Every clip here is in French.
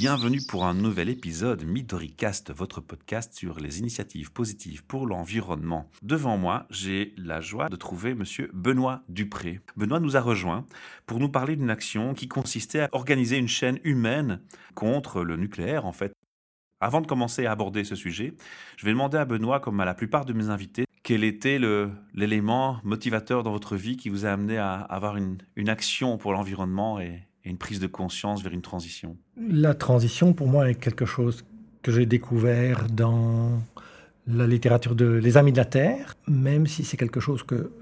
Bienvenue pour un nouvel épisode MidoriCast, votre podcast sur les initiatives positives pour l'environnement. Devant moi, j'ai la joie de trouver monsieur Benoît Dupret. Benoît nous a rejoint pour nous parler d'une action qui consistait à organiser une chaîne humaine contre le nucléaire en fait. Avant de commencer à aborder ce sujet, je vais demander à Benoît, comme à la plupart de mes invités, quel était l'élément motivateur dans votre vie qui vous a amené à avoir une action pour l'environnement et une prise de conscience vers une transition? La transition, pour moi, est quelque chose que j'ai découvert dans la littérature de Les Amis de la Terre, même si c'est quelque chose que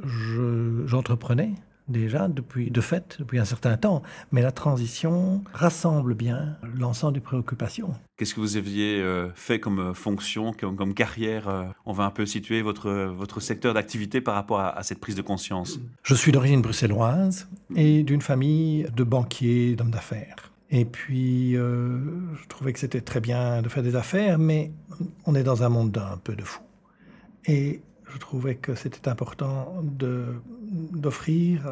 j'entreprenais déjà depuis un certain temps. Mais la transition rassemble bien l'ensemble des préoccupations. Qu'est-ce que vous aviez fait comme fonction, comme carrière? On va un peu situer votre secteur d'activité par rapport à cette prise de conscience. Je suis d'origine bruxelloise et d'une famille de banquiers, d'hommes d'affaires. Et puis, je trouvais que c'était très bien de faire des affaires, mais on est dans un monde un peu de fous. Et je trouvais que c'était important d'offrir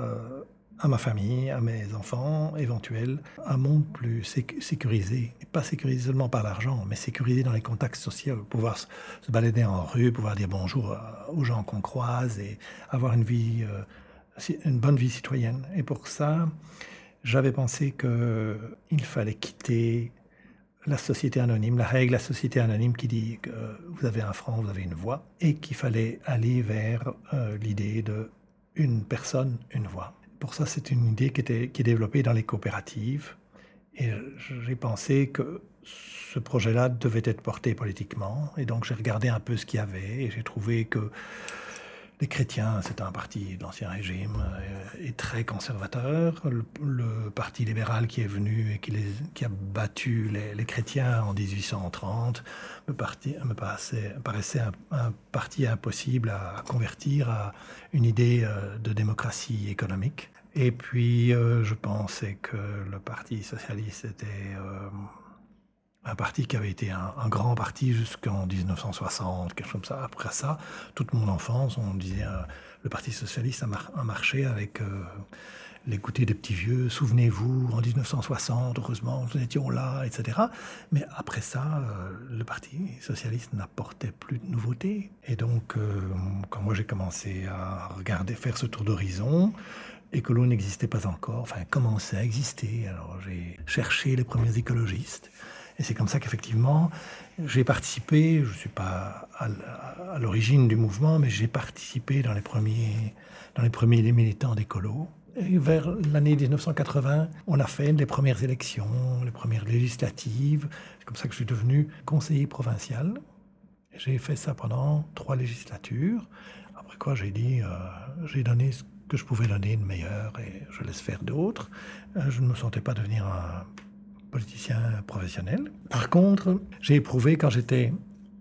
à ma famille, à mes enfants éventuels, un monde plus sécurisé. Et pas sécurisé seulement par l'argent, mais sécurisé dans les contacts sociaux. Pouvoir se balader en rue, pouvoir dire bonjour aux gens qu'on croise et avoir une bonne vie citoyenne. Et pour ça, j'avais pensé qu'il fallait quitter la société anonyme, la règle, la société anonyme qui dit que vous avez un franc, vous avez une voix, et qu'il fallait aller vers l'idée de une personne, une voix. Pour ça, c'est une idée qui est développée dans les coopératives, et j'ai pensé que ce projet-là devait être porté politiquement, et donc j'ai regardé un peu ce qu'il y avait, et j'ai trouvé que les chrétiens, c'était un parti de l'Ancien Régime et très conservateur. Le parti libéral qui est venu et qui a battu les chrétiens en 1830 me paraissait un parti impossible à convertir à une idée de démocratie économique. Et puis, je pensais que le parti socialiste était un parti qui avait été un grand parti jusqu'en 1960, quelque chose comme ça. Après ça, toute mon enfance, on disait le Parti socialiste a marché avec les goûters des petits vieux. Souvenez-vous, en 1960, heureusement, nous étions là, etc. Mais après ça, le Parti socialiste n'apportait plus de nouveautés. Et donc, quand moi j'ai commencé à regarder, faire ce tour d'horizon, écolo n'existait pas encore, enfin commençait à exister. Alors j'ai cherché les premiers écologistes. Et c'est comme ça qu'effectivement, j'ai participé, je ne suis pas à l'origine du mouvement, mais j'ai participé dans les premiers militants d'écolo. Et vers l'année 1980, on a fait les premières élections, les premières législatives. C'est comme ça que je suis devenu conseiller provincial. J'ai fait ça pendant 3 législatures. Après quoi, j'ai dit, j'ai donné ce que je pouvais donner de meilleur et je laisse faire d'autres. Je ne me sentais pas devenir un politicien professionnel. Par contre, j'ai éprouvé, quand j'étais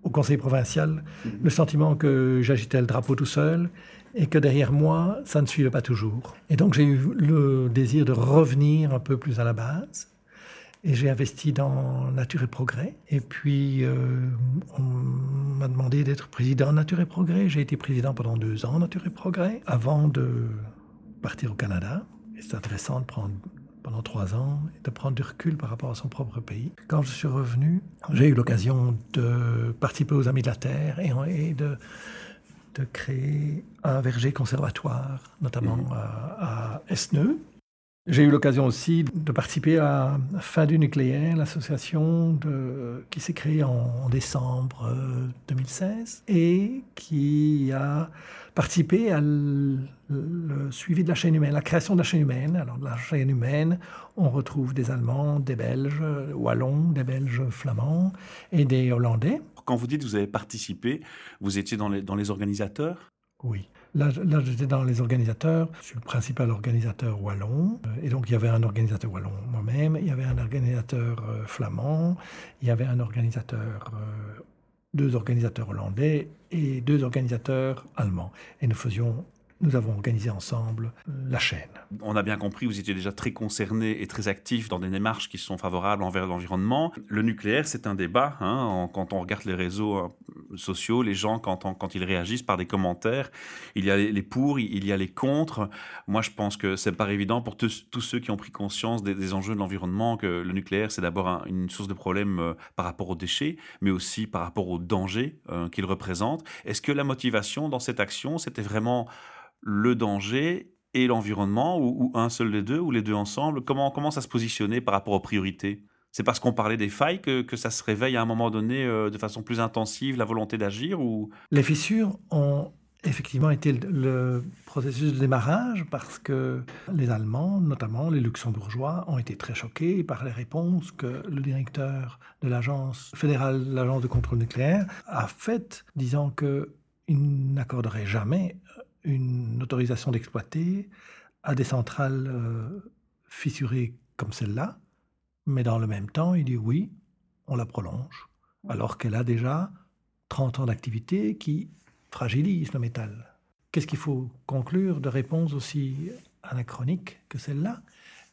au conseil provincial, le sentiment que j'agitais le drapeau tout seul et que derrière moi, ça ne suivait pas toujours. Et donc, j'ai eu le désir de revenir un peu plus à la base. Et j'ai investi dans Nature et Progrès. Et puis, on m'a demandé d'être président de Nature et Progrès. J'ai été président pendant 2 ans, Nature et Progrès, avant de partir au Canada. Et c'est intéressant de prendre pendant 3 ans, et de prendre du recul par rapport à son propre pays. Quand je suis revenu, j'ai eu l'occasion de participer aux Amis de la Terre et de créer un verger conservatoire, notamment à Esneux. J'ai eu l'occasion aussi de participer à Fin du nucléaire, l'association qui s'est créée en décembre 2016 et qui a participé à le suivi de la chaîne humaine, la création de la chaîne humaine. Alors, de la chaîne humaine, on retrouve des Allemands, des Belges wallons, des Belges flamands et des Hollandais. Quand vous dites que vous avez participé, vous étiez dans les organisateurs ? Oui. Là, j'étais dans les organisateurs. Je suis le principal organisateur wallon. Et donc, il y avait un organisateur wallon moi-même, il y avait un organisateur flamand, il y avait un organisateur, 2 organisateurs hollandais et 2 organisateurs allemands. Et nous faisions Nous avons organisé ensemble la chaîne. On a bien compris, vous étiez déjà très concernés et très actifs dans des démarches qui sont favorables envers l'environnement. Le nucléaire, c'est un débat. Quand on regarde les réseaux sociaux, les gens, quand ils réagissent par des commentaires, il y a les pour, il y a les contre. Moi, je pense que c'est pas évident pour tous ceux qui ont pris conscience des enjeux de l'environnement, que le nucléaire, c'est d'abord une source de problème par rapport aux déchets, mais aussi par rapport aux dangers qu'il représente. Est-ce que la motivation dans cette action, c'était vraiment le danger et l'environnement, ou un seul des deux, ou les deux ensemble? Comment ça se positionnait par rapport aux priorités? C'est parce qu'on parlait des failles que ça se réveille à un moment donné de façon plus intensive, la volonté d'agir ou... Les fissures ont effectivement été le processus de démarrage, parce que les Allemands, notamment les Luxembourgeois, ont été très choqués par les réponses que le directeur de l'agence fédérale, l'agence de contrôle nucléaire, a faites, disant qu'il n'accorderait jamais une autorisation d'exploiter à des centrales fissurées comme celle-là, mais dans le même temps, il dit oui, on la prolonge, alors qu'elle a déjà 30 ans d'activité qui fragilise le métal. Qu'est-ce qu'il faut conclure de réponses aussi anachroniques que celle-là?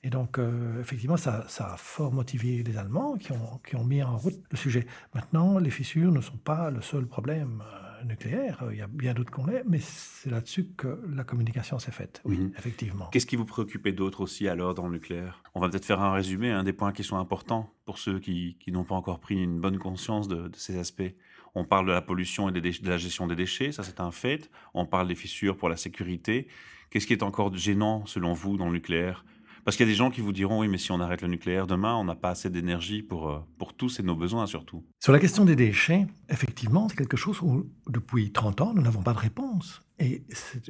Et donc, effectivement, ça a fort motivé les Allemands qui ont mis en route le sujet. Maintenant, les fissures ne sont pas le seul problème nucléaire. Il y a bien d'autres qu'on l'est, mais c'est là-dessus que la communication s'est faite. Oui, effectivement. Qu'est-ce qui vous préoccupait d'autre aussi, alors, dans le nucléaire? On va peut-être faire un résumé, des points qui sont importants pour ceux qui n'ont pas encore pris une bonne conscience de ces aspects. On parle de la pollution et de la gestion des déchets, ça c'est un fait. On parle des fissures pour la sécurité. Qu'est-ce qui est encore gênant, selon vous, dans le nucléaire? Parce qu'il y a des gens qui vous diront, oui, mais si on arrête le nucléaire demain, on n'a pas assez d'énergie pour tous et nos besoins surtout. Sur la question des déchets, effectivement, c'est quelque chose où, depuis 30 ans, nous n'avons pas de réponse. Et c'est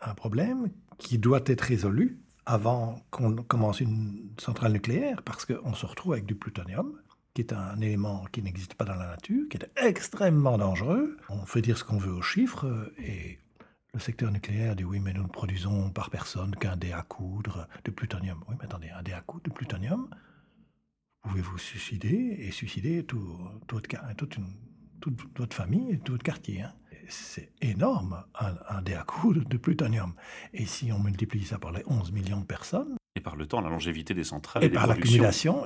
un problème qui doit être résolu avant qu'on commence une centrale nucléaire, parce qu'on se retrouve avec du plutonium, qui est un élément qui n'existe pas dans la nature, qui est extrêmement dangereux. On fait dire ce qu'on veut aux chiffres, et... Le secteur nucléaire dit « oui, mais nous ne produisons par personne qu'un dé à coudre de plutonium ». Oui, mais attendez, un dé à coudre de plutonium, vous pouvez vous suicider et suicider toute votre famille et tout votre quartier. C'est énorme, un dé à coudre de plutonium. Et si on multiplie ça par les 11 millions de personnes... Et par le temps, la longévité des centrales et des productions.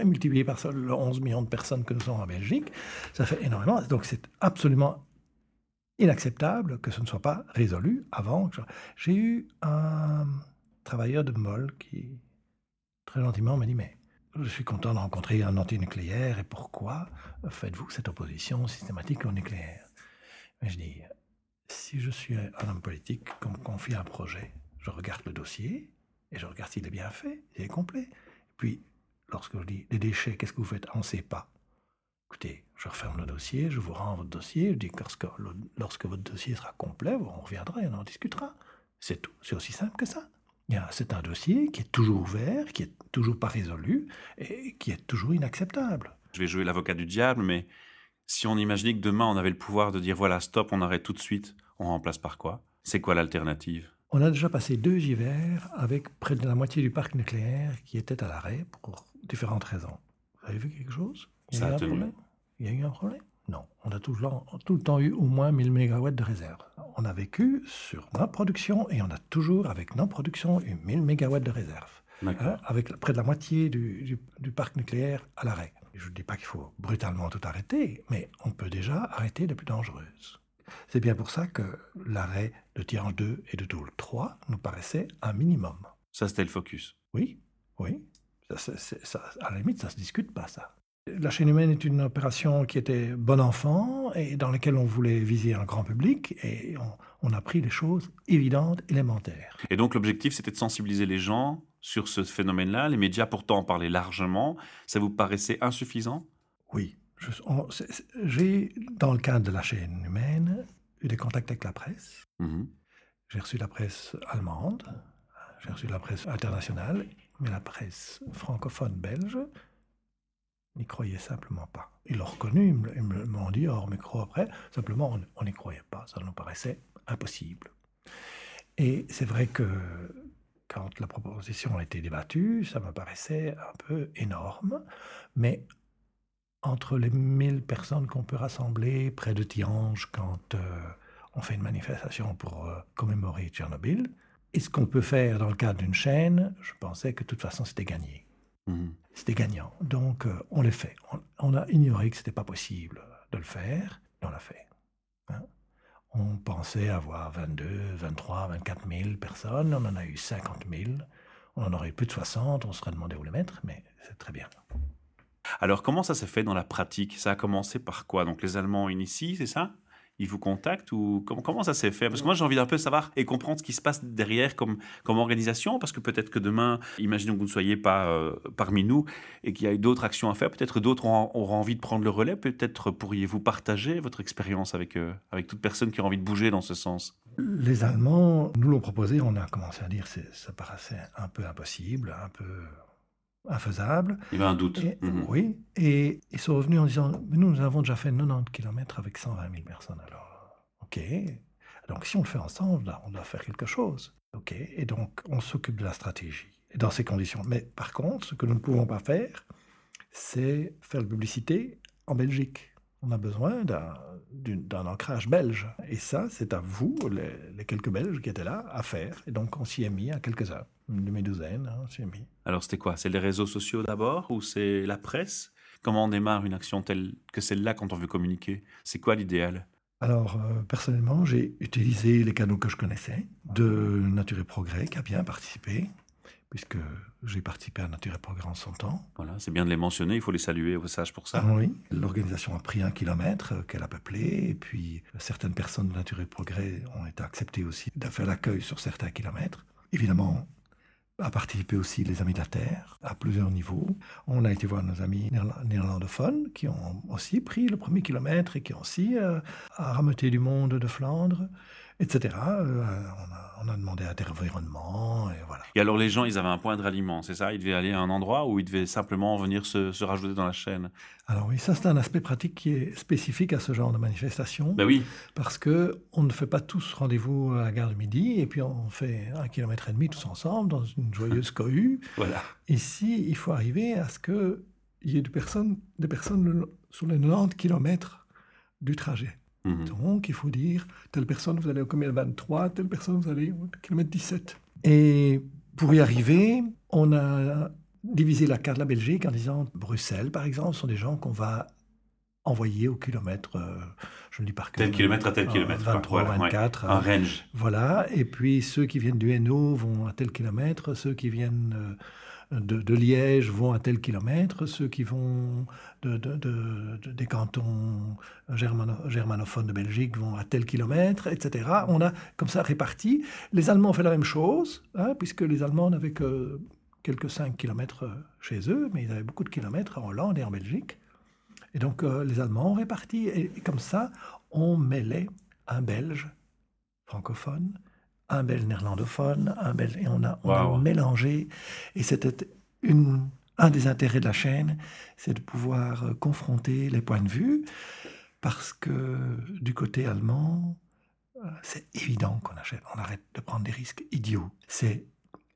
Et multiplié par les 11 millions de personnes que nous sommes en Belgique, ça fait énormément. Donc c'est absolument inacceptable que ce ne soit pas résolu avant. J'ai eu un travailleur de Mol qui, très gentiment, m'a dit « Mais je suis content de rencontrer un anti-nucléaire, et pourquoi faites-vous cette opposition systématique au nucléaire ?» Mais je dis « Si je suis un homme politique, qu'on me confie un projet, je regarde le dossier, et je regarde s'il est bien fait, s'il est complet. Et puis, lorsque je dis « Les déchets, qu'est-ce que vous faites ? On ne sait pas. » Écoutez, je referme le dossier, je vous rends votre dossier, je dis que lorsque votre dossier sera complet, on reviendra et on en discutera. C'est tout, c'est aussi simple que ça. C'est un dossier qui est toujours ouvert, qui est toujours pas résolu et qui est toujours inacceptable. Je vais jouer l'avocat du diable, mais si on imaginait que demain on avait le pouvoir de dire voilà, stop, on arrête tout de suite, on remplace par quoi? C'est quoi l'alternative? On a déjà passé 2 hivers avec près de la moitié du parc nucléaire qui était à l'arrêt pour différentes raisons. Vous avez vu quelque chose? Il y a eu un problème? Non. On a tout le temps eu au moins 1000 MW de réserve. On a vécu sur nos productions et on a toujours, avec nos productions, eu 1000 MW de réserve. Avec près de la moitié du parc nucléaire à l'arrêt. Je ne dis pas qu'il faut brutalement tout arrêter, mais on peut déjà arrêter les plus dangereuses. C'est bien pour ça que l'arrêt de Tihange 2 et de Doel 3 nous paraissait un minimum. Ça, c'était le focus? Oui. À la limite, ça ne se discute pas, ça. La chaîne humaine est une opération qui était bon enfant et dans laquelle on voulait viser un grand public, et on a pris les choses évidentes, élémentaires. Et donc l'objectif, c'était de sensibiliser les gens sur ce phénomène-là. Les médias pourtant en parlaient largement. Ça vous paraissait insuffisant? Oui. J'ai, dans le cadre de la chaîne humaine, eu des contacts avec la presse. J'ai reçu la presse allemande, j'ai reçu la presse internationale, mais la presse francophone belge... n'y croyaient simplement pas. Ils l'ont reconnu, ils m'ont dit hors micro après, simplement on n'y croyait pas, ça nous paraissait impossible. Et c'est vrai que quand la proposition a été débattue, ça me paraissait un peu énorme, mais entre les 1000 personnes qu'on peut rassembler près de Tihange quand on fait une manifestation pour commémorer Tchernobyl. Et ce qu'on peut faire dans le cadre d'une chaîne, je pensais que de toute façon, c'était gagné. Mmh. C'était gagnant. Donc, on le fait. On a ignoré que ce n'était pas possible de le faire, et on l'a fait. Hein? On pensait avoir 22, 23, 24 000 personnes. On en a eu 50 000. On en aurait eu plus de 60. On serait demandé où les mettre, mais c'est très bien. Alors, comment ça s'est fait dans la pratique? Ça a commencé par quoi? Donc, les Allemands initient, c'est ça? Ils vous contactent ou comment ça s'est fait? Parce que moi, j'ai envie d'un peu savoir et comprendre ce qui se passe derrière comme organisation, parce que peut-être que demain, imaginons que vous ne soyez pas parmi nous et qu'il y a d'autres actions à faire, peut-être d'autres auront envie de prendre le relais, peut-être pourriez-vous partager votre expérience avec toute personne qui a envie de bouger dans ce sens. Les Allemands nous l'ont proposé, on a commencé à dire que ça paraissait un peu impossible, un peu infaisable. Il y avait un doute. Et, oui, et ils sont revenus en disant « Nous avons déjà fait 90 km avec 120 000 personnes. » Alors, OK. Donc, si on le fait ensemble, on doit faire quelque chose. OK. Et donc, on s'occupe de la stratégie dans ces conditions. Mais par contre, ce que nous ne pouvons pas faire, c'est faire de la publicité en Belgique. On a besoin d'un ancrage belge. Et ça, c'est à vous, les quelques Belges qui étaient là, à faire. Et donc, on s'y est mis à quelques-uns. Une demi-douzaine, on s'y est mis. Alors, c'était quoi? C'est les réseaux sociaux d'abord ou c'est la presse? Comment on démarre une action telle que celle-là quand on veut communiquer? C'est quoi l'idéal? Alors, personnellement, j'ai utilisé les canaux que je connaissais, de Nature et Progrès, qui a bien participé, puisque j'ai participé à Nature et Progrès en son temps. Voilà, c'est bien de les mentionner, il faut les saluer au passage pour ça. Oui, l'organisation a pris 1 kilomètre qu'elle a peuplé, et puis certaines personnes de Nature et Progrès ont été acceptées aussi de faire l'accueil sur certains kilomètres. Évidemment, a participé aussi les Amis de la Terre, à plusieurs niveaux. On a été voir nos amis néerlandophones, qui ont aussi pris le 1er kilomètre et qui ont aussi rameuté du monde de Flandre, etc. On a demandé à l'environnement, et voilà. Et alors les gens, ils avaient un point de ralliement, c'est ça? Ils devaient aller à un endroit où ils devaient simplement venir se rajouter dans la chaîne? Alors oui, ça c'est un aspect pratique qui est spécifique à ce genre de manifestation. Ben oui. Parce qu'on ne fait pas tous rendez-vous à la gare de midi, et puis on fait 1,5 km tous ensemble, dans une joyeuse cohue. Voilà. Ici, il faut arriver à ce qu'il y ait des personnes sur les 90 km du trajet. Mmh. Donc, il faut dire, telle personne, vous allez au kilomètre 23, telle personne, vous allez au kilomètre 17. Et pour y arriver, on a divisé la carte de la Belgique en disant, Bruxelles, par exemple, sont des gens qu'on va envoyer au kilomètre, je le dis par cœur. Tel kilomètre à tel kilomètre. 23, voilà, 24. Ouais. Un range. Voilà, et puis ceux qui viennent du Hainaut vont à tel kilomètre, ceux qui viennent de Liège vont à tel kilomètre, ceux qui vont des cantons germanophones de Belgique vont à tel kilomètre, etc. On a comme ça réparti. Les Allemands ont fait la même chose, hein, puisque les Allemands n'avaient que quelques 5 kilomètres chez eux, mais ils avaient beaucoup de kilomètres en Hollande et en Belgique. Et donc les Allemands ont réparti, et comme ça, on mêlait un Belge francophone, un Belge néerlandophone, un Belge, et on a mélangé. Et c'était un des intérêts de la chaîne, c'est de pouvoir confronter les points de vue, parce que du côté allemand, c'est évident qu'on arrête de prendre des risques idiots. C'est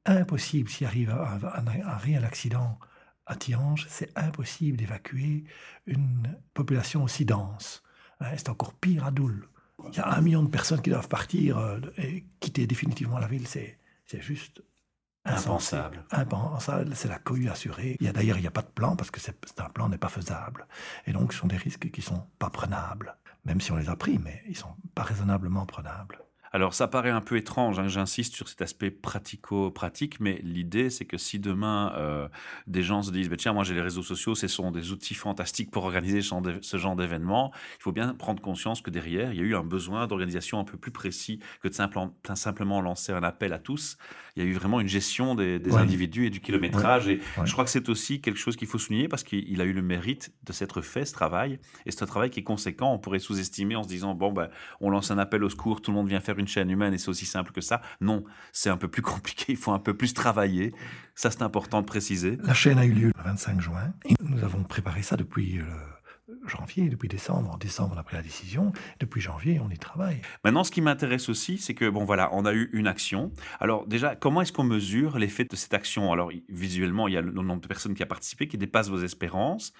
impossible, s'il arrive un réel accident à Tihange, c'est impossible d'évacuer une population aussi dense. C'est encore pire à Doel. Il y a 1 million de personnes qui doivent partir et quitter définitivement la ville, c'est juste impensable. Impensable, c'est la cohue assurée. D'ailleurs, il n'y a pas de plan parce que un plan n'est pas faisable. Et donc, ce sont des risques qui ne sont pas prenables, même si on les a pris, mais ils ne sont pas raisonnablement prenables. Alors, ça paraît un peu étrange, hein, j'insiste sur cet aspect pratico-pratique, mais l'idée, c'est que si demain, des gens se disent « Tiens, moi j'ai les réseaux sociaux, ce sont des outils fantastiques pour organiser ce genre d'événements », il faut bien prendre conscience que derrière, il y a eu un besoin d'organisation un peu plus précis que de simplement lancer un appel à tous. Il y a eu vraiment une gestion des individus et du kilométrage. Ouais. Et je crois que c'est aussi quelque chose qu'il faut souligner parce qu'il a eu le mérite de s'être fait, ce travail. Et c'est un travail qui est conséquent. On pourrait sous-estimer en se disant « Bon, ben, on lance un appel au secours, tout le monde vient faire une chaîne humaine et c'est aussi simple que ça ». Non, c'est un peu plus compliqué, il faut un peu plus travailler. Ça, c'est important de préciser. La chaîne a eu lieu le 25 juin. Et nous avons préparé ça depuis janvier, depuis décembre. En décembre, on a pris la décision. Depuis janvier, on y travaille. Maintenant, ce qui m'intéresse aussi, c'est que, bon, voilà, on a eu une action. Alors, déjà, comment est-ce qu'on mesure l'effet de cette action? Alors, visuellement, il y a le nombre de personnes qui a participé qui dépasse vos espérances.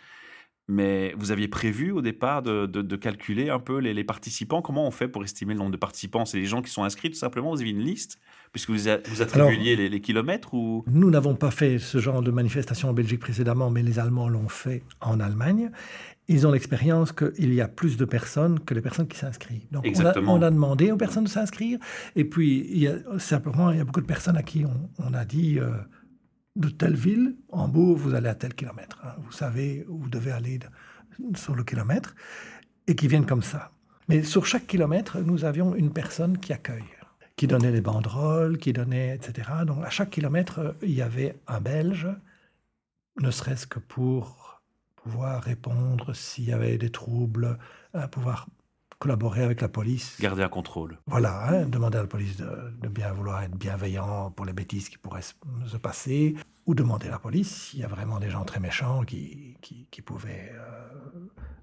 Mais vous aviez prévu au départ de calculer un peu les participants. Comment on fait pour estimer le nombre de participants? C'est les gens qui sont inscrits tout simplement? Vous avez une liste puisque vous attribuiez les kilomètres ou... Nous n'avons pas fait ce genre de manifestation en Belgique précédemment, mais les Allemands l'ont fait en Allemagne. Ils ont l'expérience qu'il y a plus de personnes que les personnes qui s'inscrivent. Donc on a demandé aux personnes de s'inscrire. Et puis il y a beaucoup de personnes à qui on a dit... de telle ville, en Hambourg, vous allez à tel kilomètre. Hein. Vous savez où vous devez aller sur le kilomètre, et qui viennent comme ça. Mais sur chaque kilomètre, nous avions une personne qui accueille, qui donnait les banderoles, qui donnait, etc. Donc à chaque kilomètre, il y avait un Belge, ne serait-ce que pour pouvoir répondre s'il y avait des troubles, pouvoir collaborer avec la police. Garder un contrôle. Voilà, hein, demander à la police de bien vouloir être bienveillant pour les bêtises qui pourraient se passer, ou demander à la police s'il y a vraiment des gens très méchants qui pouvaient...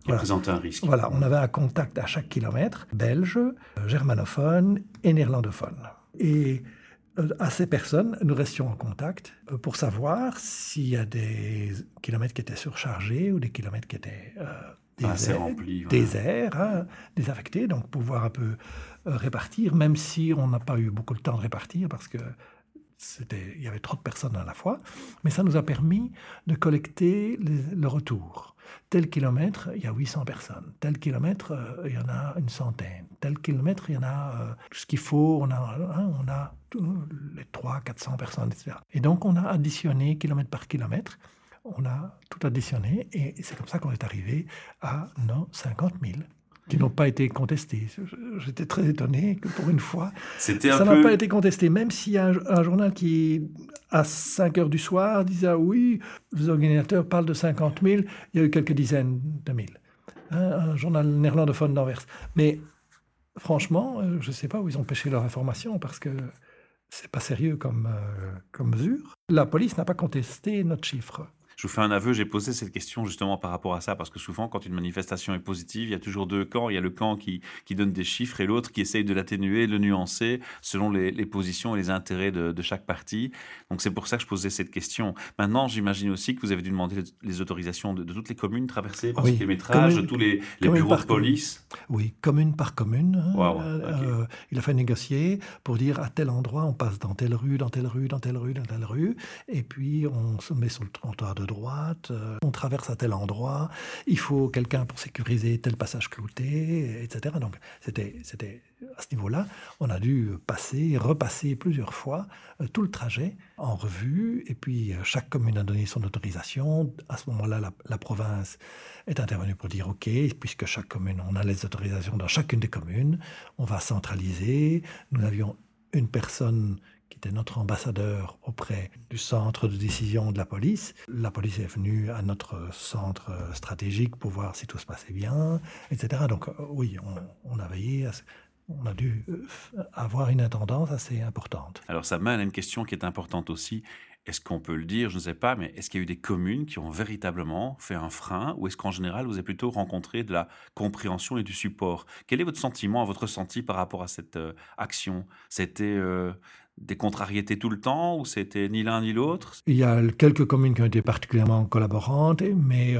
représenter un risque. Voilà, on avait un contact à chaque kilomètre, belge, germanophone et néerlandophone. Et à ces personnes, nous restions en contact pour savoir s'il y a des kilomètres qui étaient surchargés ou des kilomètres qui étaient... désaffectés, donc pouvoir un peu répartir, même si on n'a pas eu beaucoup de temps de répartir parce que il y avait trop de personnes à la fois. Mais ça nous a permis de collecter le retour. Tel kilomètre, il y a 800 personnes. Tel kilomètre, il y en a une centaine. Tel kilomètre, il y en a tout ce qu'il faut. On a les 300-400 personnes, etc. Et donc, on a additionné kilomètre par kilomètre. On a tout additionné et c'est comme ça qu'on est arrivé à nos 50 000 qui n'ont pas été contestés. J'étais très étonné que pour une fois, n'a pas été contesté. Même s'il y a un journal qui, à 5 heures du soir, disait « oui, les organisateurs parlent de 50 000 », il y a eu quelques dizaines de mille. Un journal néerlandophone d'Anvers. Mais franchement, je ne sais pas où ils ont pêché leur information parce que ce n'est pas sérieux comme mesure. La police n'a pas contesté notre chiffre. Je vous fais un aveu, j'ai posé cette question justement par rapport à ça, parce que souvent, quand une manifestation est positive, il y a toujours deux camps. Il y a le camp qui donne des chiffres et l'autre qui essaye de l'atténuer, de le nuancer, selon les positions et les intérêts de chaque parti. Donc, c'est pour ça que je posais cette question. Maintenant, j'imagine aussi que vous avez dû demander les autorisations de toutes les communes traversées, parce que les métrages, de tous les bureaux de police. Oui, commune par commune. Wow, il a fait négocier pour dire à tel endroit, on passe dans telle rue, dans telle rue, dans telle rue, dans telle rue, et puis on se met sur le trottoir de droite, on traverse à tel endroit, il faut quelqu'un pour sécuriser tel passage clouté, etc. Donc c'était à ce niveau-là, on a dû repasser plusieurs fois tout le trajet en revue, et puis chaque commune a donné son autorisation. À ce moment-là, la province est intervenue pour dire ok, puisque chaque commune, on a les autorisations dans chacune des communes, on va centraliser. Nous avions une personne qui était notre ambassadeur auprès du centre de décision de la police. La police est venue à notre centre stratégique pour voir si tout se passait bien, etc. Donc oui, on a veillé à... On a dû avoir une intendance assez importante. Alors ça mène à une question qui est importante aussi. Est-ce qu'on peut le dire? Je ne sais pas, mais est-ce qu'il y a eu des communes qui ont véritablement fait un frein, ou est-ce qu'en général, vous avez plutôt rencontré de la compréhension et du support? Quel est votre sentiment, votre ressenti par rapport à cette action? C'était des contrariétés tout le temps, ou c'était ni l'un ni l'autre? Il y a quelques communes qui ont été particulièrement collaborantes, mais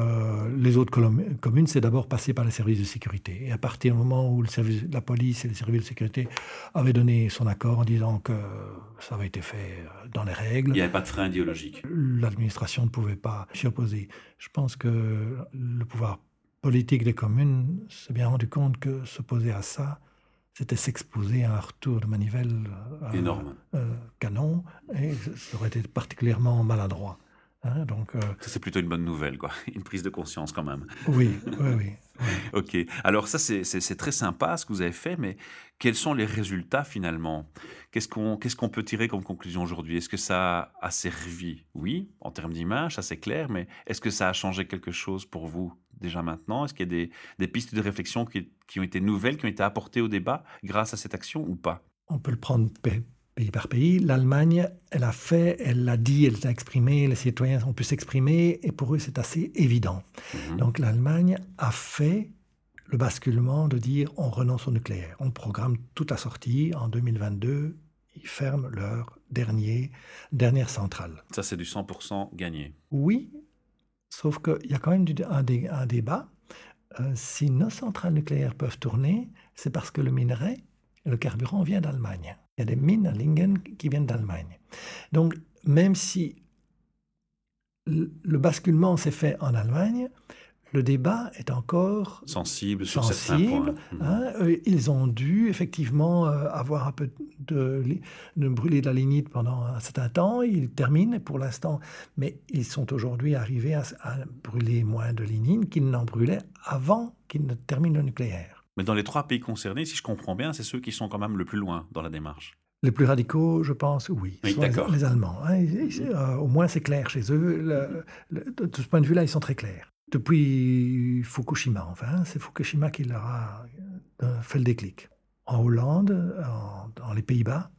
les autres communes, c'est d'abord passé par les services de sécurité. Et à partir du moment où la police et les services de sécurité avaient donné son accord en disant que ça avait été fait dans les règles... Il n'y avait pas de frein idéologique. L'administration ne pouvait pas s'y opposer. Je pense que le pouvoir politique des communes s'est bien rendu compte que s'opposer à ça, c'était s'exposer à un retour de manivelle énorme, canon, et ça aurait été particulièrement maladroit. Hein, donc, ça, c'est plutôt une bonne nouvelle, quoi. Une prise de conscience quand même. Oui. Ok. Alors ça, c'est très sympa ce que vous avez fait, mais quels sont les résultats finalement? Qu'est-ce qu'on peut tirer comme conclusion aujourd'hui? Est-ce que ça a servi? Oui, en termes d'image, ça c'est clair, mais est-ce que ça a changé quelque chose pour vous déjà maintenant? Est-ce qu'il y a des pistes de réflexion qui ont été nouvelles, qui ont été apportées au débat grâce à cette action ou pas? On peut le prendre pays par pays. L'Allemagne, elle a fait, elle l'a dit, elle l'a exprimé, les citoyens ont pu s'exprimer, et pour eux, c'est assez évident. Mmh. Donc l'Allemagne a fait le basculement de dire on renonce au nucléaire. On programme toute la sortie. En 2022, ils ferment leur dernière centrale. Ça, c'est du 100% gagné. Oui, Sauf qu'il y a quand même un débat. Si nos centrales nucléaires peuvent tourner, c'est parce que le minerai, le carburant vient d'Allemagne. Il y a des mines à Lingen qui viennent d'Allemagne. Donc, même si le basculement s'est fait en Allemagne, le débat est encore sensible sur certains points. Hein, ils ont dû effectivement avoir un peu de brûler de la lignite pendant un certain temps. Ils terminent pour l'instant, mais ils sont aujourd'hui arrivés à brûler moins de lignine qu'ils n'en brûlaient avant qu'ils ne terminent le nucléaire. Mais dans les trois pays concernés, si je comprends bien, c'est ceux qui sont quand même le plus loin dans la démarche. Les plus radicaux, je pense, oui. Oui, d'accord. Les Allemands. Hein, au moins, c'est clair chez eux. De ce point de vue-là, ils sont très clairs. Depuis Fukushima, enfin, c'est Fukushima qui leur a fait le déclic. En Hollande, dans les Pays-Bas,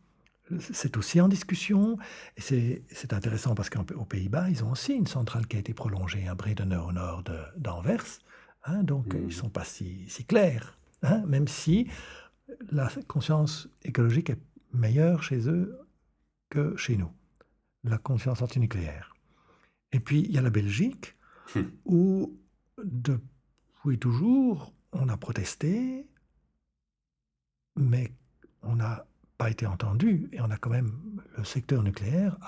c'est aussi en discussion. Et c'est intéressant parce qu'aux Pays-Bas, ils ont aussi une centrale qui a été prolongée à Bredene au nord d'Anvers. Hein, donc, ils ne sont pas si clairs, hein, même si la conscience écologique est meilleure chez eux que chez nous, la conscience antinucléaire. Et puis, il y a la Belgique, où depuis toujours, on a protesté, mais on n'a pas été entendu. Et on a quand même, le secteur nucléaire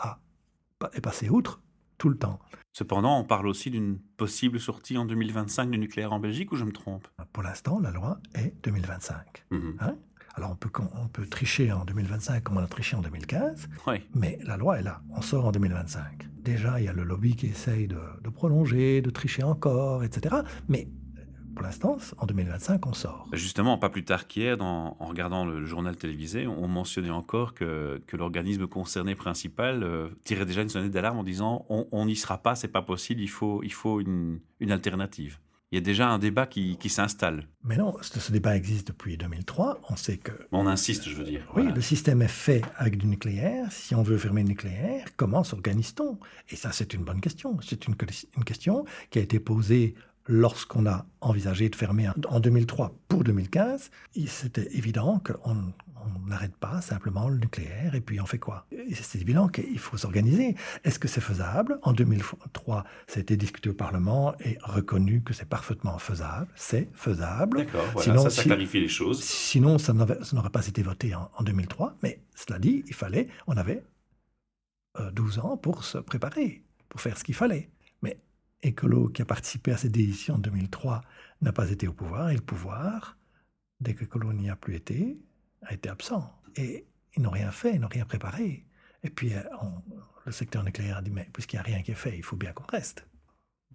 est passé outre tout le temps. Cependant, on parle aussi d'une possible sortie en 2025 du nucléaire en Belgique, ou je me trompe? Pour l'instant, la loi est 2025. Hein? Alors, on peut tricher en 2025 comme on a triché en 2015, oui. Mais la loi est là. On sort en 2025. Déjà, il y a le lobby qui essaye de prolonger, de tricher encore, etc. Mais pour l'instant, en 2025, on sort. Justement, pas plus tard qu'hier, en regardant le journal télévisé, on mentionnait encore que l'organisme concerné principal tirait déjà une sonnette d'alarme en disant « on n'y sera pas, c'est pas possible, il faut une alternative ». Il y a déjà un débat qui s'installe. Mais non, ce débat existe depuis 2003. On sait que... On insiste, je veux dire. Oui, voilà. Le système est fait avec du nucléaire. Si on veut fermer le nucléaire, comment s'organise-t-on? Et ça, c'est une bonne question. C'est une question qui a été posée lorsqu'on a envisagé de fermer en 2003 pour 2015. Et c'était évident qu'on n'arrête pas simplement le nucléaire. Et puis, on fait quoi? Et c'est évident qu'il faut s'organiser. Est-ce que c'est faisable? En 2003, ça a été discuté au Parlement et reconnu que c'est parfaitement faisable. C'est faisable. D'accord, voilà, sinon, ça clarifie les choses. Sinon, ça n'aurait pas été voté en 2003. Mais cela dit, on avait 12 ans pour se préparer, pour faire ce qu'il fallait. Mais Écolo, qui a participé à cette décision en 2003, n'a pas été au pouvoir. Et le pouvoir, dès que Écolo n'y a plus été, a été absent. Et ils n'ont rien fait, ils n'ont rien préparé. Et puis le secteur nucléaire dit « mais puisqu'il n'y a rien qui est fait, il faut bien qu'on reste ».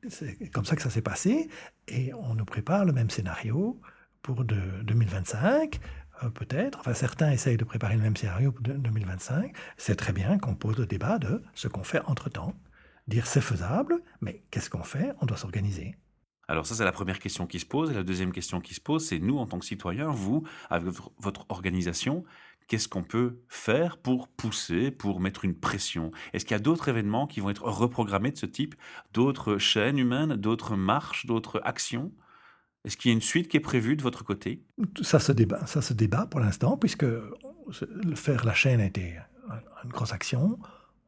C'est comme ça que ça s'est passé. Et on nous prépare le même scénario pour 2025, peut-être. Enfin, certains essayent de préparer le même scénario pour 2025. C'est très bien qu'on pose le débat de ce qu'on fait entre-temps. Dire « c'est faisable », mais qu'est-ce qu'on fait? On doit s'organiser. Alors ça, c'est la première question qui se pose. Et la deuxième question qui se pose, c'est nous, en tant que citoyens, vous, avec votre organisation, qu'est-ce qu'on peut faire pour pousser, pour mettre une pression? Est-ce qu'il y a d'autres événements qui vont être reprogrammés de ce type? D'autres chaînes humaines, d'autres marches, d'autres actions? Est-ce qu'il y a une suite qui est prévue de votre côté? Ça se débat pour l'instant, puisque faire la chaîne a été une grosse action.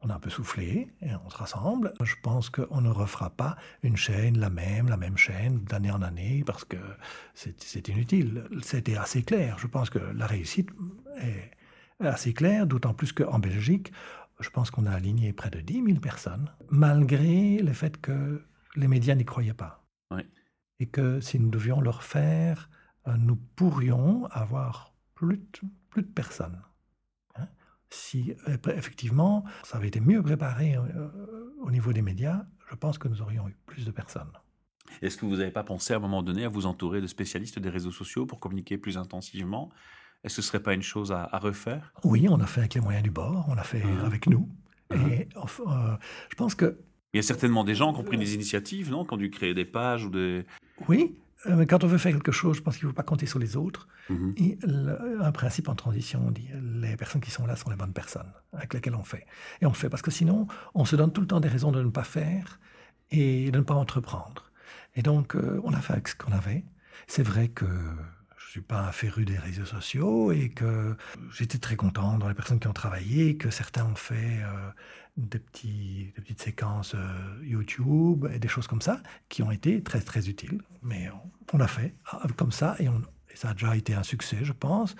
On a un peu soufflé et on se rassemble. Je pense qu'on ne refera pas une chaîne, la même chaîne d'année en année parce que c'est inutile. C'était assez clair. Je pense que la réussite est assez claire, d'autant plus qu'en Belgique, je pense qu'on a aligné près de 10 000 personnes, malgré le fait que les médias n'y croyaient pas. Oui. Et que si nous devions le refaire, nous pourrions avoir plus de personnes. Si effectivement ça avait été mieux préparé au niveau des médias, je pense que nous aurions eu plus de personnes. Est-ce que vous n'avez pas pensé à un moment donné à vous entourer de spécialistes des réseaux sociaux pour communiquer plus intensivement? Est-ce que ce ne serait pas une chose à refaire? Oui, on a fait avec les moyens du bord, on l'a fait avec nous. Et je pense que... Il y a certainement des gens qui ont pris des initiatives, non? Qui ont dû créer des pages ou des... Oui. Mais quand on veut faire quelque chose, je pense qu'il ne faut pas compter sur les autres. Et un principe en transition, on dit les personnes qui sont là sont les bonnes personnes avec lesquelles on fait. Et on fait parce que sinon, on se donne tout le temps des raisons de ne pas faire et de ne pas entreprendre. Et donc, on a fait avec ce qu'on avait. C'est vrai que suis pas un féru des réseaux sociaux et que j'étais très content dans les personnes qui ont travaillé, que certains ont fait des petites séquences YouTube et des choses comme ça qui ont été très très utiles. Mais on l'a fait comme ça et ça a déjà été un succès, je pense.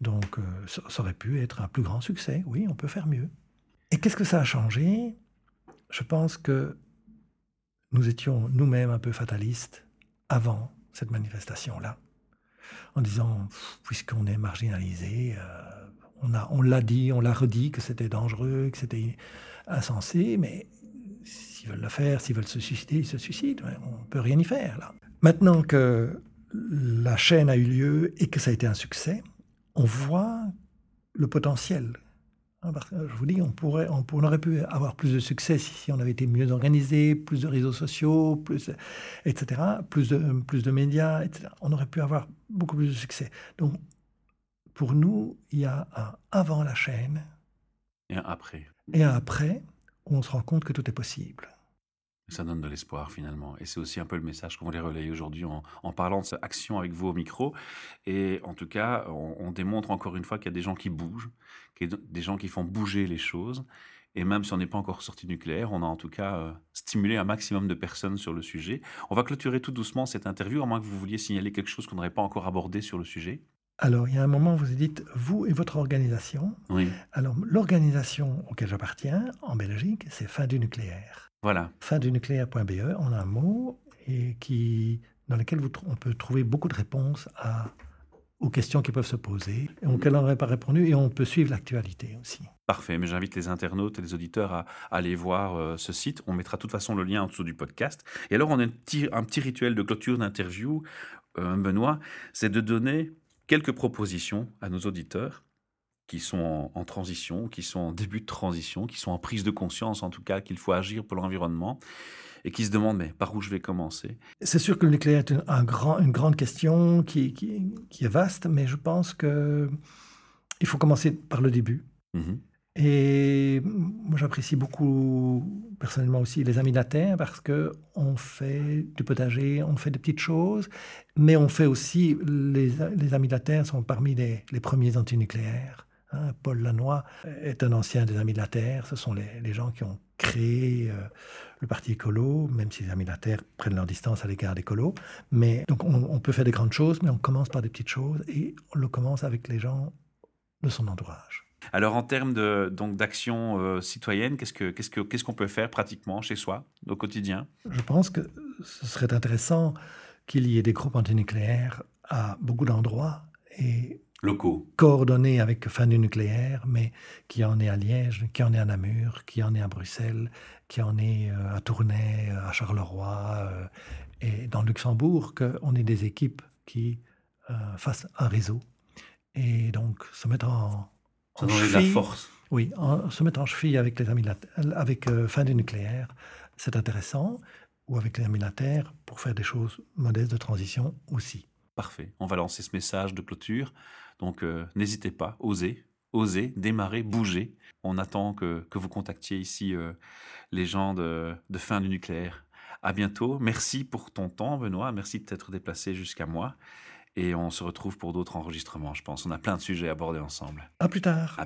Donc ça aurait pu être un plus grand succès. Oui, on peut faire mieux. Et qu'est-ce que ça a changé ? Je pense que nous étions nous-mêmes un peu fatalistes avant cette manifestation-là, en disant, puisqu'on est marginalisé, on l'a dit, on l'a redit, que c'était dangereux, que c'était insensé, mais s'ils veulent le faire, s'ils veulent se suicider, ils se suicident, on ne peut rien y faire, là. Maintenant que la chaîne a eu lieu et que ça a été un succès, on voit le potentiel. Je vous dis, on aurait pu avoir plus de succès si on avait été mieux organisé, plus de réseaux sociaux, etc., plus de médias, etc. On aurait pu avoir beaucoup plus de succès. Donc, pour nous, il y a un avant la chaîne et un après. Et un après, où on se rend compte que tout est possible. Ça donne de l'espoir, finalement. Et c'est aussi un peu le message qu'on voulait relayer aujourd'hui en parlant de cette action avec vous au micro. Et en tout cas, on démontre encore une fois qu'il y a des gens qui bougent, qu'il y a des gens qui font bouger les choses. Et même si on n'est pas encore sorti du nucléaire, on a en tout cas stimulé un maximum de personnes sur le sujet. On va clôturer tout doucement cette interview, à moins que vous vouliez signaler quelque chose qu'on n'aurait pas encore abordé sur le sujet. Alors, il y a un moment, vous dites, vous et votre organisation. Oui. Alors, l'organisation auquel j'appartiens, en Belgique, c'est Fin du nucléaire. Voilà. Findunucléaire.be, on a un mot et dans lequel on peut trouver beaucoup de réponses aux questions qui peuvent se poser, et auxquelles on n'aurait pas répondu, et on peut suivre l'actualité aussi. Parfait, mais j'invite les internautes et les auditeurs à aller voir ce site. On mettra de toute façon le lien en dessous du podcast. Et alors, on a un petit rituel de clôture d'interview, Benoît, c'est de donner quelques propositions à nos auditeurs qui sont en transition, qui sont en début de transition, qui sont en prise de conscience, en tout cas, qu'il faut agir pour l'environnement, et qui se demandent, mais par où je vais commencer ? C'est sûr que le nucléaire est une grande question qui est vaste, mais je pense qu'il faut commencer par le début. Mmh. Et moi, j'apprécie beaucoup, personnellement aussi, les Amis de la Terre, parce qu'on fait du potager, on fait des petites choses, mais on fait aussi, les Amis de la Terre sont parmi les premiers antinucléaires. Paul Lannoy est un ancien des Amis de la Terre. Ce sont les gens qui ont créé le parti écolo, même si les Amis de la Terre prennent leur distance à l'égard des colos. Mais donc on peut faire des grandes choses, mais on commence par des petites choses et on le commence avec les gens de son entourage. Alors en termes d'action citoyenne, qu'est-ce qu'on peut faire pratiquement chez soi, au quotidien ? Je pense que ce serait intéressant qu'il y ait des groupes antinucléaires à beaucoup d'endroits et locaux, coordonnés avec Fin du nucléaire, mais qui en est à Liège, qui en est à Namur, qui en est à Bruxelles, qui en est à Tournai, à Charleroi et dans le Luxembourg, qu'on ait des équipes qui fassent un réseau et donc se mettre en cheville. Ça donne de la force. Oui, se mettre en cheville avec les Amis de la Terre, avec Fin du nucléaire, c'est intéressant, ou avec les Amis de la Terre pour faire des choses modestes de transition aussi. Parfait. On va lancer ce message de clôture. Donc, n'hésitez pas, osez, démarrez, bougez. On attend que vous contactiez ici les gens de Fin du nucléaire. À bientôt. Merci pour ton temps, Benoît. Merci de t'être déplacé jusqu'à moi. Et on se retrouve pour d'autres enregistrements, je pense. On a plein de sujets à aborder ensemble. À plus tard.